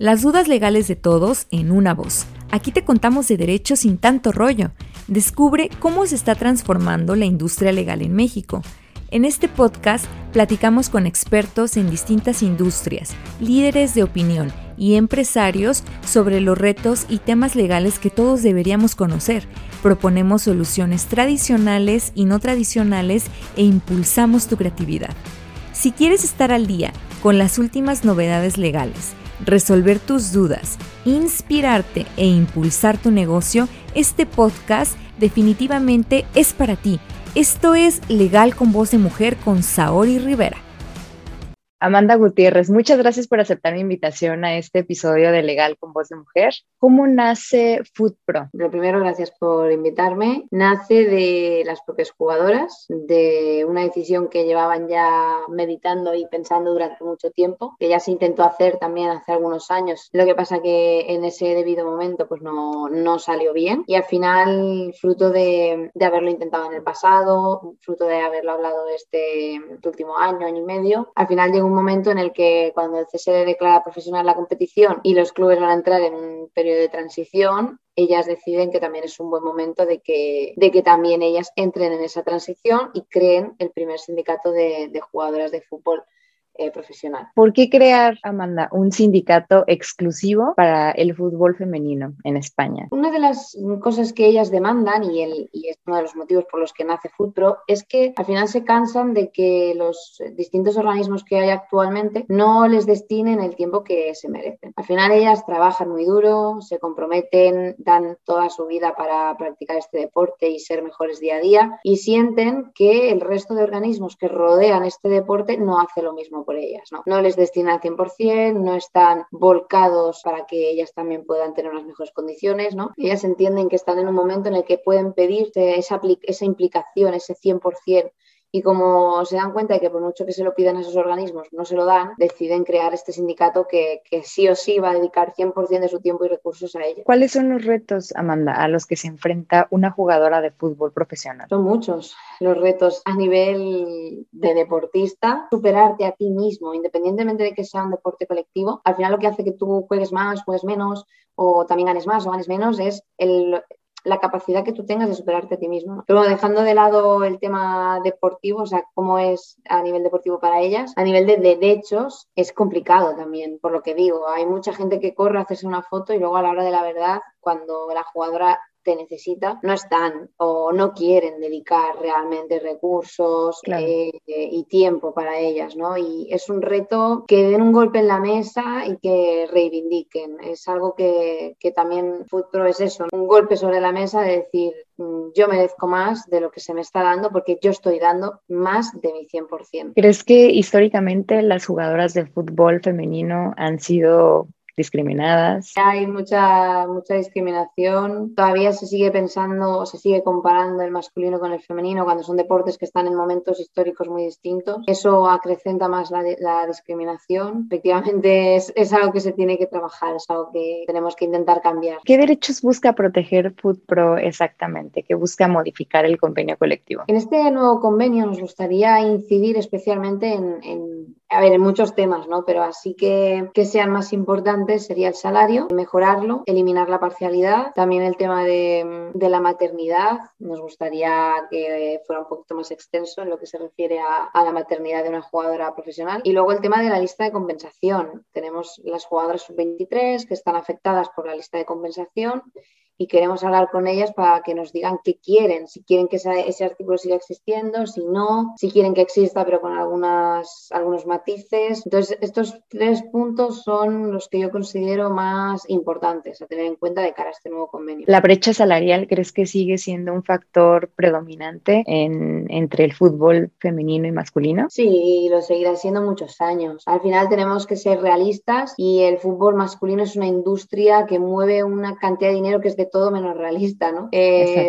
Las dudas legales de todos en una voz. Aquí te contamos de derecho sin tanto rollo. Descubre cómo se está transformando la industria legal en México. En este podcast platicamos con expertos en distintas industrias, líderes de opinión y empresarios sobre los retos y temas legales que todos deberíamos conocer. Proponemos soluciones tradicionales y no tradicionales e impulsamos tu creatividad. Si quieres estar al día con las últimas novedades legales, resolver tus dudas, inspirarte e impulsar tu negocio, este podcast definitivamente es para ti. Esto es Legal con Voz de Mujer con Saori Rivera. Amanda Gutiérrez, muchas gracias por aceptar mi invitación a este episodio de Legal con Voz de Mujer. ¿Cómo nace FUTPRO? Lo primero, gracias por invitarme. Nace de las propias jugadoras, de una decisión que llevaban ya meditando y pensando durante mucho tiempo, que ya se intentó hacer también hace algunos años. Lo que pasa que en ese debido momento pues no salió bien y al final, fruto de haberlo intentado en el pasado, fruto de haberlo hablado este último año y medio, al final llegó un momento en el que cuando el CSD declara profesional la competición y los clubes van a entrar en un periodo de transición, ellas deciden que también es un buen momento de que también ellas entren en esa transición y creen el primer sindicato de jugadoras de fútbol profesional. ¿Por qué crear, Amanda, un sindicato exclusivo para el fútbol femenino en España? Una de las cosas que ellas demandan y es uno de los motivos por los que nace FUTPRO es que al final se cansan de que los distintos organismos que hay actualmente no les destinen el tiempo que se merecen. Al final ellas trabajan muy duro, se comprometen, dan toda su vida para practicar este deporte y ser mejores día a día y sienten que el resto de organismos que rodean este deporte no hace lo mismo por ellas, no les destina al 100%, no están volcados para que ellas también puedan tener unas mejores condiciones, ¿no? Ellas entienden que están en un momento en el que pueden pedirte esa implicación, ese 100%, y como se dan cuenta de que por mucho que se lo pidan a esos organismos no se lo dan, deciden crear este sindicato que sí o sí va a dedicar 100% de su tiempo y recursos a ello. ¿Cuáles son los retos, Amanda, a los que se enfrenta una jugadora de fútbol profesional? Son muchos los retos a nivel de deportista. Superarte a ti mismo, independientemente de que sea un deporte colectivo, al final lo que hace que tú juegues más, juegues menos, o también ganes más o ganes menos, es la capacidad que tú tengas de superarte a ti mismo. Pero bueno, dejando de lado el tema deportivo, o sea, cómo es a nivel deportivo para ellas, a nivel de derechos es complicado también, por lo que digo. Hay mucha gente que corre a hacerse una foto y luego a la hora de la verdad, cuando la jugadora te necesita, no están o no quieren dedicar realmente recursos, claro, y tiempo para ellas, ¿no? Y es un reto que den un golpe en la mesa y que reivindiquen. Es algo que también FUTPRO es eso, ¿no? Un golpe sobre la mesa de decir, yo merezco más de lo que se me está dando porque yo estoy dando más de mi 100%. ¿Crees que históricamente las jugadoras de fútbol femenino han sido discriminadas? Hay mucha discriminación. Todavía se sigue pensando o se sigue comparando el masculino con el femenino cuando son deportes que están en momentos históricos muy distintos. Eso acrecenta más la discriminación. Efectivamente es algo que se tiene que trabajar, es algo que tenemos que intentar cambiar. ¿Qué derechos busca proteger FUTPRO exactamente? ¿Qué busca modificar el convenio colectivo? En este nuevo convenio nos gustaría incidir especialmente en muchos temas, ¿no? Pero así que sean más importantes sería el salario, mejorarlo, eliminar la parcialidad, también el tema de la maternidad. Nos gustaría que fuera un poquito más extenso en lo que se refiere a la maternidad de una jugadora profesional. Y luego el tema de la lista de compensación. Tenemos las jugadoras sub-23 que están afectadas por la lista de compensación y queremos hablar con ellas para que nos digan qué quieren, si quieren que ese artículo siga existiendo, si no, si quieren que exista pero con algunos matices. Entonces, estos tres puntos son los que yo considero más importantes a tener en cuenta de cara a este nuevo convenio. ¿La brecha salarial crees que sigue siendo un factor predominante entre el fútbol femenino y masculino? Sí, y lo seguirá siendo muchos años. Al final tenemos que ser realistas y el fútbol masculino es una industria que mueve una cantidad de dinero que es de todo menos realista, ¿no?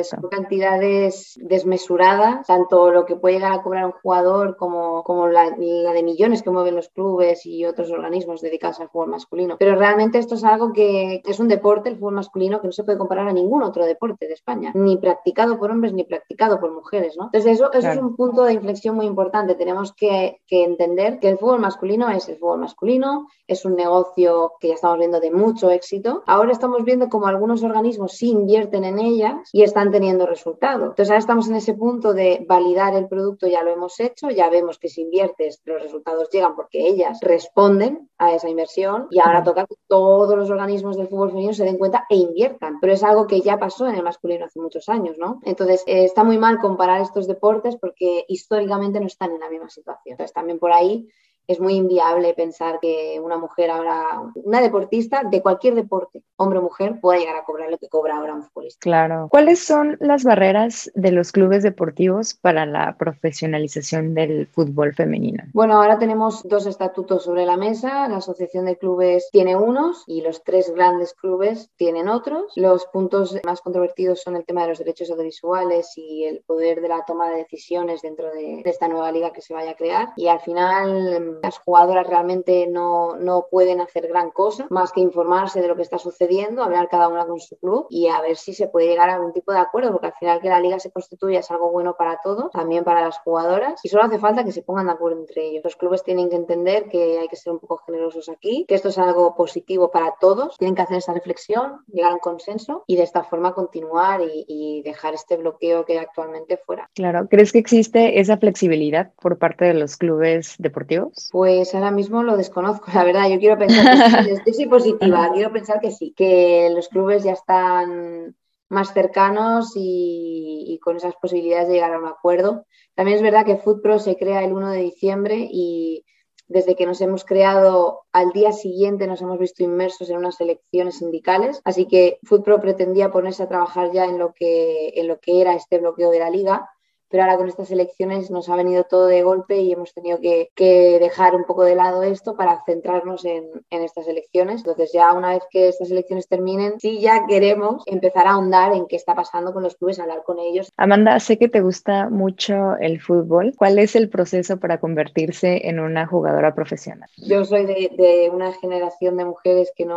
Son cantidades desmesuradas, tanto lo que puede llegar a cobrar un jugador como la de millones que mueven los clubes y otros organismos dedicados al fútbol masculino. Pero realmente esto es algo que es un deporte, el fútbol masculino, que no se puede comparar a ningún otro deporte de España, ni practicado por hombres ni practicado por mujeres, ¿no? Entonces eso es un punto de inflexión muy importante. Tenemos que entender que el fútbol masculino es el fútbol masculino, es un negocio que ya estamos viendo de mucho éxito. Ahora estamos viendo como algunos organismos sí invierten en ellas y están teniendo resultados. Entonces ahora estamos en ese punto de validar el producto, ya lo hemos hecho, ya vemos que si inviertes los resultados llegan porque ellas responden a esa inversión, y ahora toca que todos los organismos del fútbol femenino se den cuenta e inviertan. Pero es algo que ya pasó en el masculino hace muchos años, ¿no? Entonces está muy mal comparar estos deportes porque históricamente no están en la misma situación. Entonces también por ahí es muy inviable pensar que una mujer ahora, una deportista de cualquier deporte, hombre o mujer, pueda llegar a cobrar lo que cobra ahora un futbolista. Claro. ¿Cuáles son las barreras de los clubes deportivos para la profesionalización del fútbol femenino? Bueno, ahora tenemos dos estatutos sobre la mesa. La Asociación de Clubes tiene unos y los tres grandes clubes tienen otros. Los puntos más controvertidos son el tema de los derechos audiovisuales y el poder de la toma de decisiones dentro de esta nueva liga que se vaya a crear. Y al final las jugadoras realmente no pueden hacer gran cosa más que informarse de lo que está sucediendo, hablar cada una con su club y a ver si se puede llegar a algún tipo de acuerdo, porque al final que la liga se constituya es algo bueno para todos, también para las jugadoras, y solo hace falta que se pongan de acuerdo entre ellos. Los clubes tienen que entender que hay que ser un poco generosos aquí, que esto es algo positivo para todos, tienen que hacer esa reflexión, llegar a un consenso y de esta forma continuar y dejar este bloqueo que hay actualmente fuera. Claro. ¿Crees que existe esa flexibilidad por parte de los clubes deportivos? Pues ahora mismo lo desconozco, la verdad. Yo quiero pensar que sí, estoy positiva, quiero pensar que sí, que los clubes ya están más cercanos y con esas posibilidades de llegar a un acuerdo. También es verdad que FUTPRO se crea el 1 de diciembre y desde que nos hemos creado, al día siguiente nos hemos visto inmersos en unas elecciones sindicales. Así que FUTPRO pretendía ponerse a trabajar ya en lo que era este bloqueo de la liga. Pero ahora con estas elecciones nos ha venido todo de golpe y hemos tenido que dejar un poco de lado esto para centrarnos en estas elecciones. Entonces ya una vez que estas elecciones terminen, sí ya queremos empezar a ahondar en qué está pasando con los clubes, hablar con ellos. Amanda, sé que te gusta mucho el fútbol. ¿Cuál es el proceso para convertirse en una jugadora profesional? Yo soy de una generación de mujeres que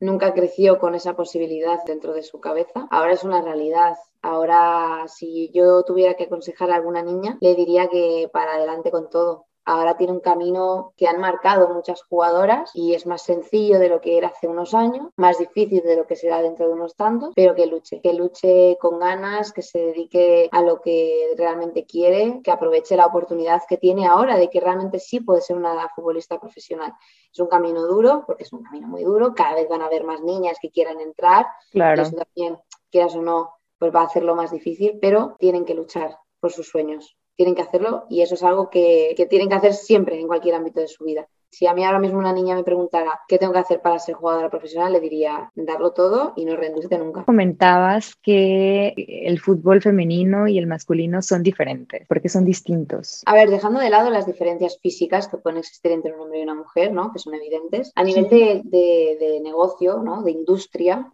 nunca creció con esa posibilidad dentro de su cabeza. Ahora es una realidad. Ahora, si yo tuviera que aconsejar a alguna niña, le diría que para adelante con todo. Ahora tiene un camino que han marcado muchas jugadoras y es más sencillo de lo que era hace unos años, más difícil de lo que será dentro de unos tantos, pero que luche con ganas, que se dedique a lo que realmente quiere, que aproveche la oportunidad que tiene ahora de que realmente sí puede ser una futbolista profesional. Es un camino duro, porque es un camino muy duro, cada vez van a haber más niñas que quieran entrar, claro. Y eso también, quieras o no, pues va a hacerlo más difícil, pero tienen que luchar por sus sueños. Tienen que hacerlo y eso es algo que tienen que hacer siempre en cualquier ámbito de su vida. Si a mí ahora mismo una niña me preguntara qué tengo que hacer para ser jugadora profesional, le diría darlo todo y no rendirte nunca. Comentabas que el fútbol femenino y el masculino son diferentes, porque son distintos. A ver, dejando de lado las diferencias físicas que pueden existir entre un hombre y una mujer, ¿no? Que son evidentes. A nivel de negocio, ¿no? De industria,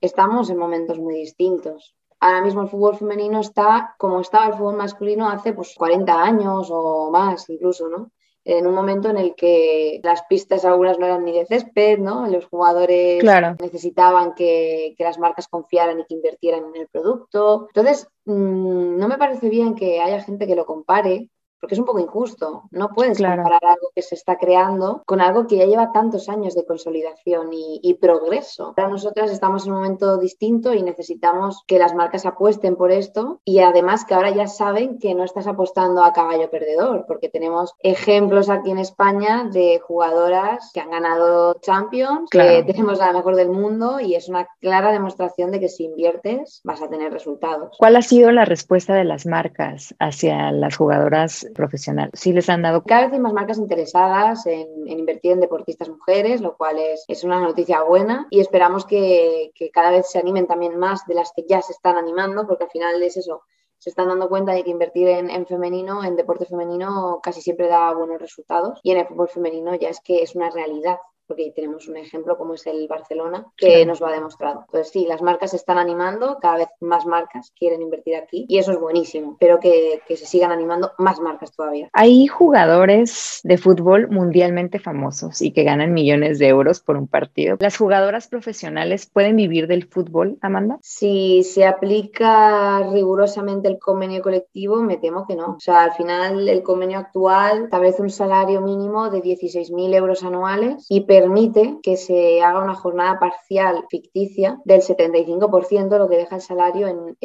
estamos en momentos muy distintos. Ahora mismo el fútbol femenino está como estaba el fútbol masculino hace 40 años o más incluso, ¿no? En un momento en el que las pistas algunas no eran ni de césped, ¿no? Los jugadores necesitaban que las marcas confiaran y que invirtieran en el producto. Entonces, no me parece bien que haya gente que lo compare, porque es un poco injusto. No puedes comparar algo que se está creando con algo que ya lleva tantos años de consolidación y progreso. Para nosotras estamos en un momento distinto y necesitamos que las marcas apuesten por esto y además que ahora ya saben que no estás apostando a caballo perdedor, porque tenemos ejemplos aquí en España de jugadoras que han ganado Champions, que tenemos a la mejor del mundo y es una clara demostración de que si inviertes vas a tener resultados. ¿Cuál ha sido la respuesta de las marcas hacia las jugadoras profesional? Sí les han dado. Cada vez hay más marcas interesadas en invertir en deportistas mujeres, lo cual es una noticia buena y esperamos que cada vez se animen también más de las que ya se están animando, porque al final es eso, se están dando cuenta de que invertir en femenino, en deporte femenino, casi siempre da buenos resultados y en el fútbol femenino ya es que es una realidad. porque tenemos un ejemplo como es el Barcelona, que claro, nos lo ha demostrado. Entonces sí, las marcas se están animando, cada vez más marcas quieren invertir aquí y eso es buenísimo, pero que se sigan animando más marcas todavía. Hay jugadores de fútbol mundialmente famosos y que ganan millones de euros por un partido. ¿Las jugadoras profesionales pueden vivir del fútbol, Amanda? Si se aplica rigurosamente el convenio colectivo, me temo que no. O sea, al final el convenio actual establece un salario mínimo de 16.000 euros anuales y permite que se haga una jornada parcial ficticia del 75%, lo que deja el salario en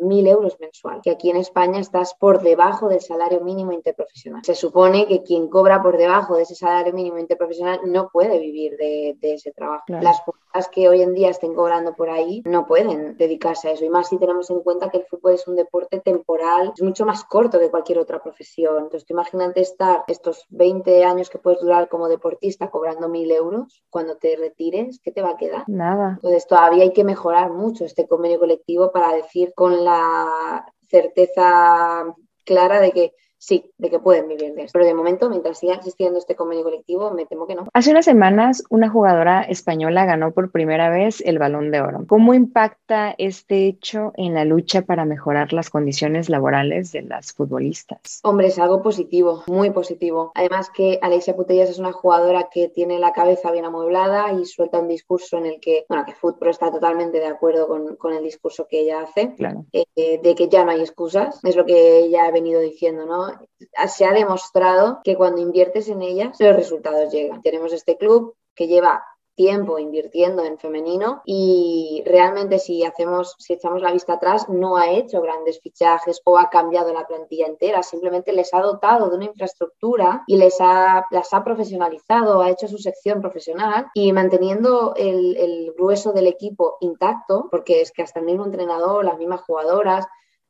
1.000 euros mensual, que aquí en España estás por debajo del salario mínimo interprofesional. Se supone que quien cobra por debajo de ese salario mínimo interprofesional no puede vivir de ese trabajo. Claro. Las personas que hoy en día estén cobrando por ahí no pueden dedicarse a eso, y más si tenemos en cuenta que el fútbol es un deporte temporal, es mucho más corto que cualquier otra profesión. Entonces, tú imagínate estar estos 20 años que puedes durar como deportista cobrando 1.000 euros, cuando te retires, ¿qué te va a quedar? Nada. Entonces, todavía hay que mejorar mucho este convenio colectivo para decir con la certeza clara de que sí, de que pueden vivir de esto. Pero de momento, mientras siga existiendo este convenio colectivo, me temo que no. Hace unas semanas, una jugadora española ganó por primera vez el Balón de Oro. ¿Cómo impacta este hecho en la lucha para mejorar las condiciones laborales de las futbolistas? Hombre, es algo positivo, muy positivo. Además que Alexia Putellas es una jugadora que tiene la cabeza bien amueblada y suelta un discurso en el que, bueno, que FUTPRO está totalmente de acuerdo con el discurso que ella hace. Claro. De que ya no hay excusas. Es lo que ella ha venido diciendo, ¿no? Se ha demostrado que cuando inviertes en ellas, los resultados llegan. Tenemos este club que lleva tiempo invirtiendo en femenino y realmente si echamos la vista atrás, no ha hecho grandes fichajes o ha cambiado la plantilla entera, simplemente les ha dotado de una infraestructura y las ha profesionalizado, ha hecho su sección profesional y manteniendo el grueso del equipo intacto, porque es que hasta el mismo entrenador, las mismas jugadoras,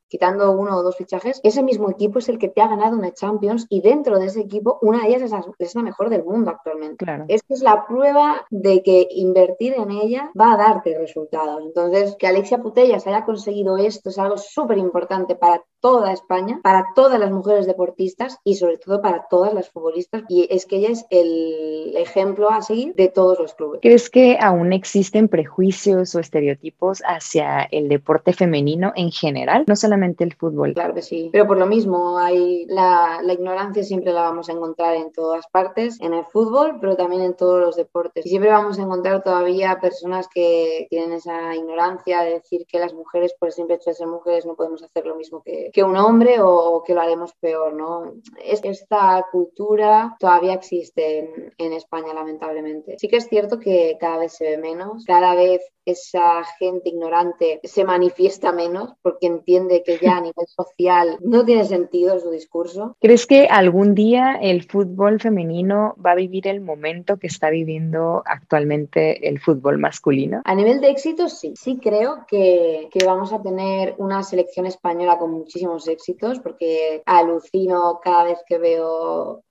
quitando uno o dos fichajes, ese mismo equipo es el que te ha ganado una Champions y dentro de ese equipo una de ellas es la mejor del mundo actualmente. Claro. Esta es la prueba de que invertir en ella va a darte resultados. Entonces, que Alexia Putellas haya conseguido esto es algo súper importante para toda España, para todas las mujeres deportistas y sobre todo para todas las futbolistas. Y es que ella es el ejemplo a seguir de todos los clubes. ¿Crees que aún existen prejuicios o estereotipos hacia el deporte femenino en general? No solamente el fútbol. Claro que sí, pero por lo mismo hay la ignorancia, siempre la vamos a encontrar en todas partes, en el fútbol, pero también en todos los deportes. Y siempre vamos a encontrar todavía personas que tienen esa ignorancia de decir que las mujeres, por el simple hecho de ser mujeres, no podemos hacer lo mismo que un hombre o que lo haremos peor, ¿no? Esta cultura todavía existe en España, lamentablemente. Sí que es cierto que cada vez se ve menos, cada vez esa gente ignorante se manifiesta menos porque entiende que ya a nivel social no tiene sentido su discurso. ¿Crees que algún día el fútbol femenino va a vivir el momento que está viviendo actualmente el fútbol masculino? A nivel de éxito, sí. Sí creo que vamos a tener una selección española con muchísimos éxitos porque alucino cada vez que veo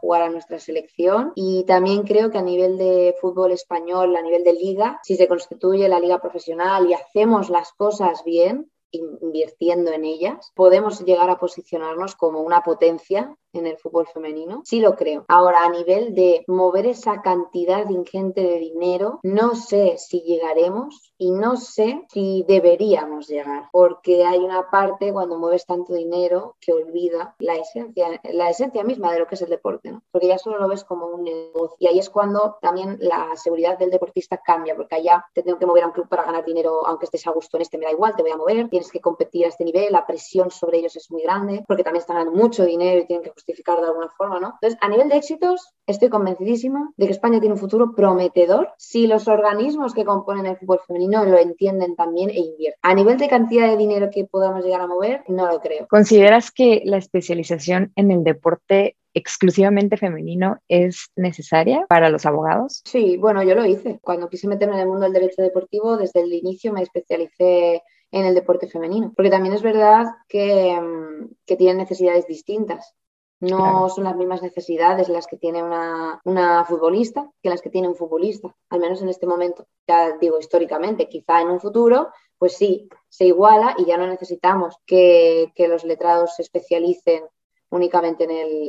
jugar a nuestra selección, y también creo que a nivel de fútbol español, a nivel de liga, si se constituye la liga profesional y hacemos las cosas bien, invirtiendo en ellas, podemos llegar a posicionarnos como una potencia en el fútbol femenino, sí lo creo. Ahora, a nivel de mover esa cantidad ingente de dinero, no sé si llegaremos y no sé si deberíamos llegar, porque hay una parte cuando mueves tanto dinero que olvida la esencia misma de lo que es el deporte, ¿no? Porque ya solo lo ves como un negocio, y ahí es cuando también la seguridad del deportista cambia, porque allá te tengo que mover a un club para ganar dinero, aunque estés a gusto en este, me da igual, te voy a mover, tienes que competir a este nivel, la presión sobre ellos es muy grande, porque también están ganando mucho dinero y tienen que justificar de alguna forma, ¿no? Entonces, a nivel de éxitos, estoy convencidísima de que España tiene un futuro prometedor si los organismos que componen el fútbol femenino lo entienden también e invierten. A nivel de cantidad de dinero que podamos llegar a mover, no lo creo. ¿Consideras que la especialización en el deporte exclusivamente femenino es necesaria para los abogados? Sí, bueno, yo lo hice. Cuando quise meterme en el mundo del derecho deportivo, desde el inicio me especialicé en el deporte femenino, porque también es verdad que tienen necesidades distintas. No claro. Son las mismas necesidades las que tiene una futbolista que las que tiene un futbolista, al menos en este momento. Ya digo, históricamente, quizá en un futuro, pues sí, se iguala y ya no necesitamos que los letrados se especialicen únicamente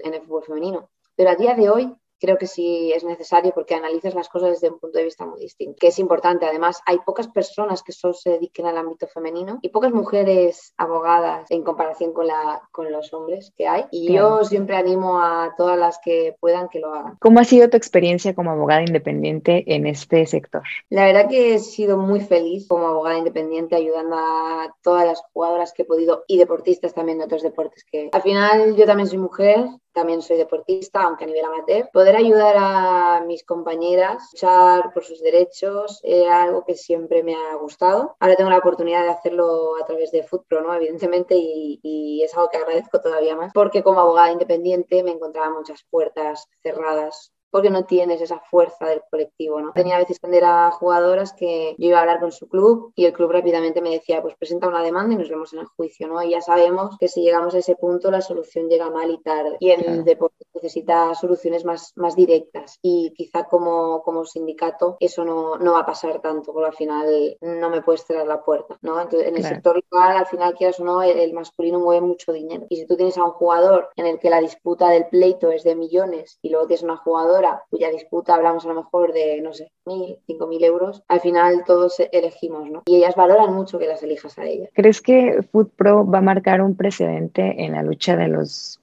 en el fútbol femenino. Pero a día de hoy creo que sí es necesario porque analizas las cosas desde un punto de vista muy distinto, que es importante. Además, hay pocas personas que solo se dediquen al ámbito femenino y pocas mujeres abogadas en comparación con los hombres que hay. Y claro, yo siempre animo a todas las que puedan que lo hagan. ¿Cómo ha sido tu experiencia como abogada independiente en este sector? La verdad que he sido muy feliz como abogada independiente ayudando a todas las jugadoras que he podido y deportistas también de otros deportes. Que al final yo también soy mujer, también soy deportista, aunque a nivel amateur. Poder ayudar a mis compañeras, luchar por sus derechos, era algo que siempre me ha gustado. Ahora tengo la oportunidad de hacerlo a través de FUTPRO, ¿no? Evidentemente, y es algo que agradezco todavía más, porque como abogada independiente me encontraba muchas puertas cerradas, porque no tienes esa fuerza del colectivo, ¿no? Tenía a veces que atender a jugadoras que yo iba a hablar con su club y el club rápidamente me decía, pues presenta una demanda y nos vemos en el juicio, ¿no? Y ya sabemos que si llegamos a ese punto la solución llega mal y tarde. Y el deporte necesita soluciones más directas y quizá como sindicato eso no va a pasar tanto, porque al final no me puedes cerrar la puerta, ¿no? Entonces, en el sector local, al final, quieras o no, el masculino mueve mucho dinero. Y si tú tienes a un jugador en el que la disputa del pleito es de millones y luego tienes una jugadora cuya disputa hablamos a lo mejor de, no sé, 1.000, 5.000 euros, al final todos elegimos, ¿no? Y ellas valoran mucho que las elijas a ellas. ¿Crees que FUTPRO va a marcar un precedente en la lucha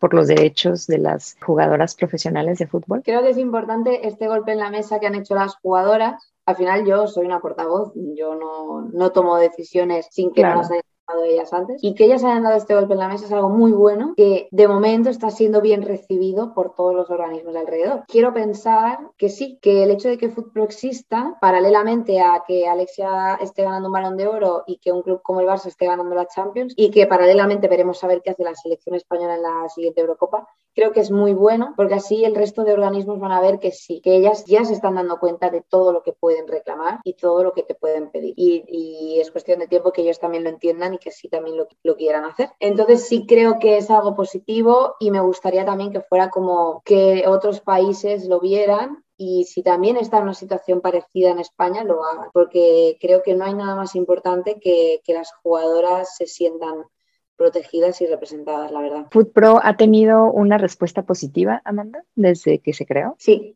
por los derechos de las jugadoras profesionales de fútbol? Creo que es importante este golpe en la mesa que han hecho las jugadoras. Al final yo soy una portavoz, yo no tomo decisiones sin que no las hayan dado ellas antes, y que ellas hayan dado este golpe en la mesa es algo muy bueno, que de momento está siendo bien recibido por todos los organismos de alrededor. Quiero pensar que sí, que el hecho de que FUTPRO exista, paralelamente a que Alexia esté ganando un Balón de Oro y que un club como el Barça esté ganando la Champions, y que paralelamente veremos a ver qué hace la selección española en la siguiente Eurocopa, creo que es muy bueno, porque así el resto de organismos van a ver que sí, que ellas ya se están dando cuenta de todo lo que pueden reclamar y todo lo que te pueden pedir. Y es cuestión de tiempo que ellos también lo entiendan y que sí también lo quieran hacer. Entonces sí creo que es algo positivo y me gustaría también que fuera como que otros países lo vieran. Y si también está en una situación parecida en España, lo hagan, porque creo que no hay nada más importante que las jugadoras se sientan protegidas y representadas, la verdad. ¿FUTPRO ha tenido una respuesta positiva, Amanda, desde que se creó? Sí,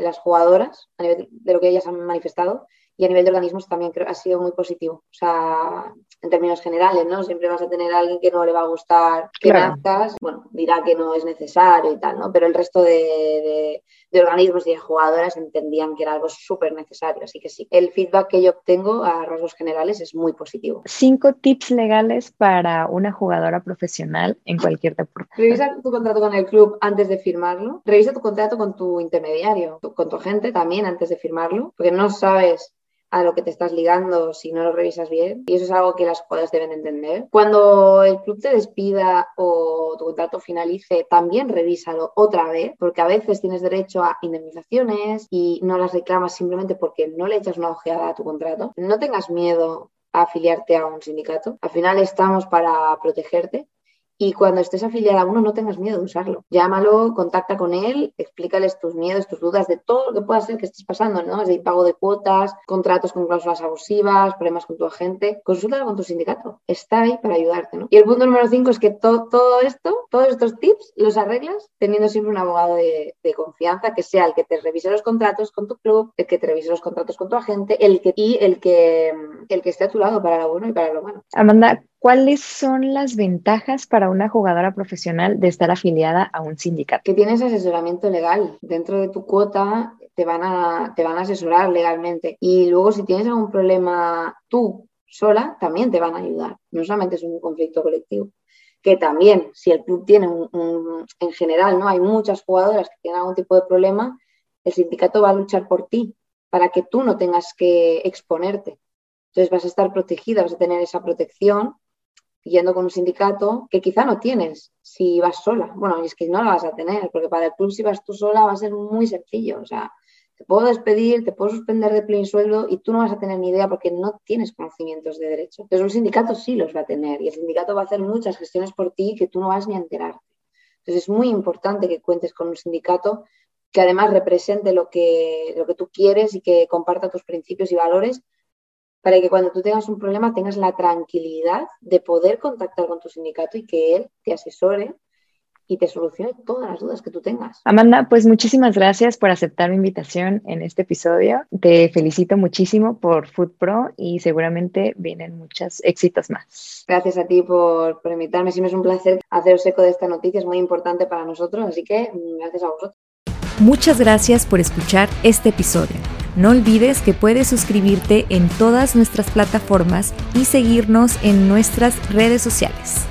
las jugadoras, a nivel de lo que ellas han manifestado, y a nivel de organismos también creo ha sido muy positivo. O sea, en términos generales, ¿no? Siempre vas a tener a alguien que no le va a gustar que nazcas, bueno, dirá que no es necesario y tal, ¿no? Pero el resto de organismos y de jugadoras entendían que era algo súper necesario. Así que sí, el feedback que yo obtengo a rasgos generales es muy positivo. 5 tips legales para una jugadora profesional en cualquier deporte. Revisa tu contrato con el club antes de firmarlo. Revisa tu contrato con tu intermediario, con tu agente también antes de firmarlo, porque no sabes a lo que te estás ligando si no lo revisas bien, y eso es algo que las jugadoras deben entender. Cuando el club te despida o tu contrato finalice, también revísalo otra vez, porque a veces tienes derecho a indemnizaciones y no las reclamas simplemente porque no le echas una ojeada a tu contrato. No tengas miedo a afiliarte a un sindicato, al final estamos para protegerte. Y cuando estés afiliada a uno, no tengas miedo de usarlo. Llámalo, contacta con él, explícales tus miedos, tus dudas, de todo lo que pueda ser que estés pasando, ¿no? Desde impago de cuotas, contratos con cláusulas abusivas, problemas con tu agente. Consúltalo con tu sindicato. Está ahí para ayudarte, ¿no? Y el punto número 5 es que todos estos tips los arreglas teniendo siempre un abogado de confianza, que sea el que te revise los contratos con tu club, el que te revise los contratos con tu agente, el que esté a tu lado para lo bueno y para lo malo. Amanda, ¿cuáles son las ventajas para una jugadora profesional de estar afiliada a un sindicato? Que tienes asesoramiento legal. Dentro de tu cuota te van a asesorar legalmente. Y luego si tienes algún problema tú sola, también te van a ayudar. No solamente es un conflicto colectivo. Que también, si el club tiene en general, ¿no? Hay muchas jugadoras que tienen algún tipo de problema, el sindicato va a luchar por ti para que tú no tengas que exponerte. Entonces vas a estar protegida, vas a tener esa protección yendo con un sindicato que quizá no tienes si vas sola. Bueno, es que no la vas a tener, porque para el club si vas tú sola va a ser muy sencillo. O sea, te puedo despedir, te puedo suspender de pleno sueldo y tú no vas a tener ni idea porque no tienes conocimientos de derecho. Entonces un sindicato sí los va a tener y el sindicato va a hacer muchas gestiones por ti que tú no vas ni a enterarte. Entonces es muy importante que cuentes con un sindicato que además represente lo que tú quieres y que comparta tus principios y valores, para que cuando tú tengas un problema tengas la tranquilidad de poder contactar con tu sindicato y que él te asesore y te solucione todas las dudas que tú tengas. Amanda, pues muchísimas gracias por aceptar mi invitación en este episodio. Te felicito muchísimo por FUTPRO y seguramente vienen muchos éxitos más. Gracias a ti por invitarme. Siempre es un placer haceros eco de esta noticia. Es muy importante para nosotros, así que gracias a vosotros. Muchas gracias por escuchar este episodio. No olvides que puedes suscribirte en todas nuestras plataformas y seguirnos en nuestras redes sociales.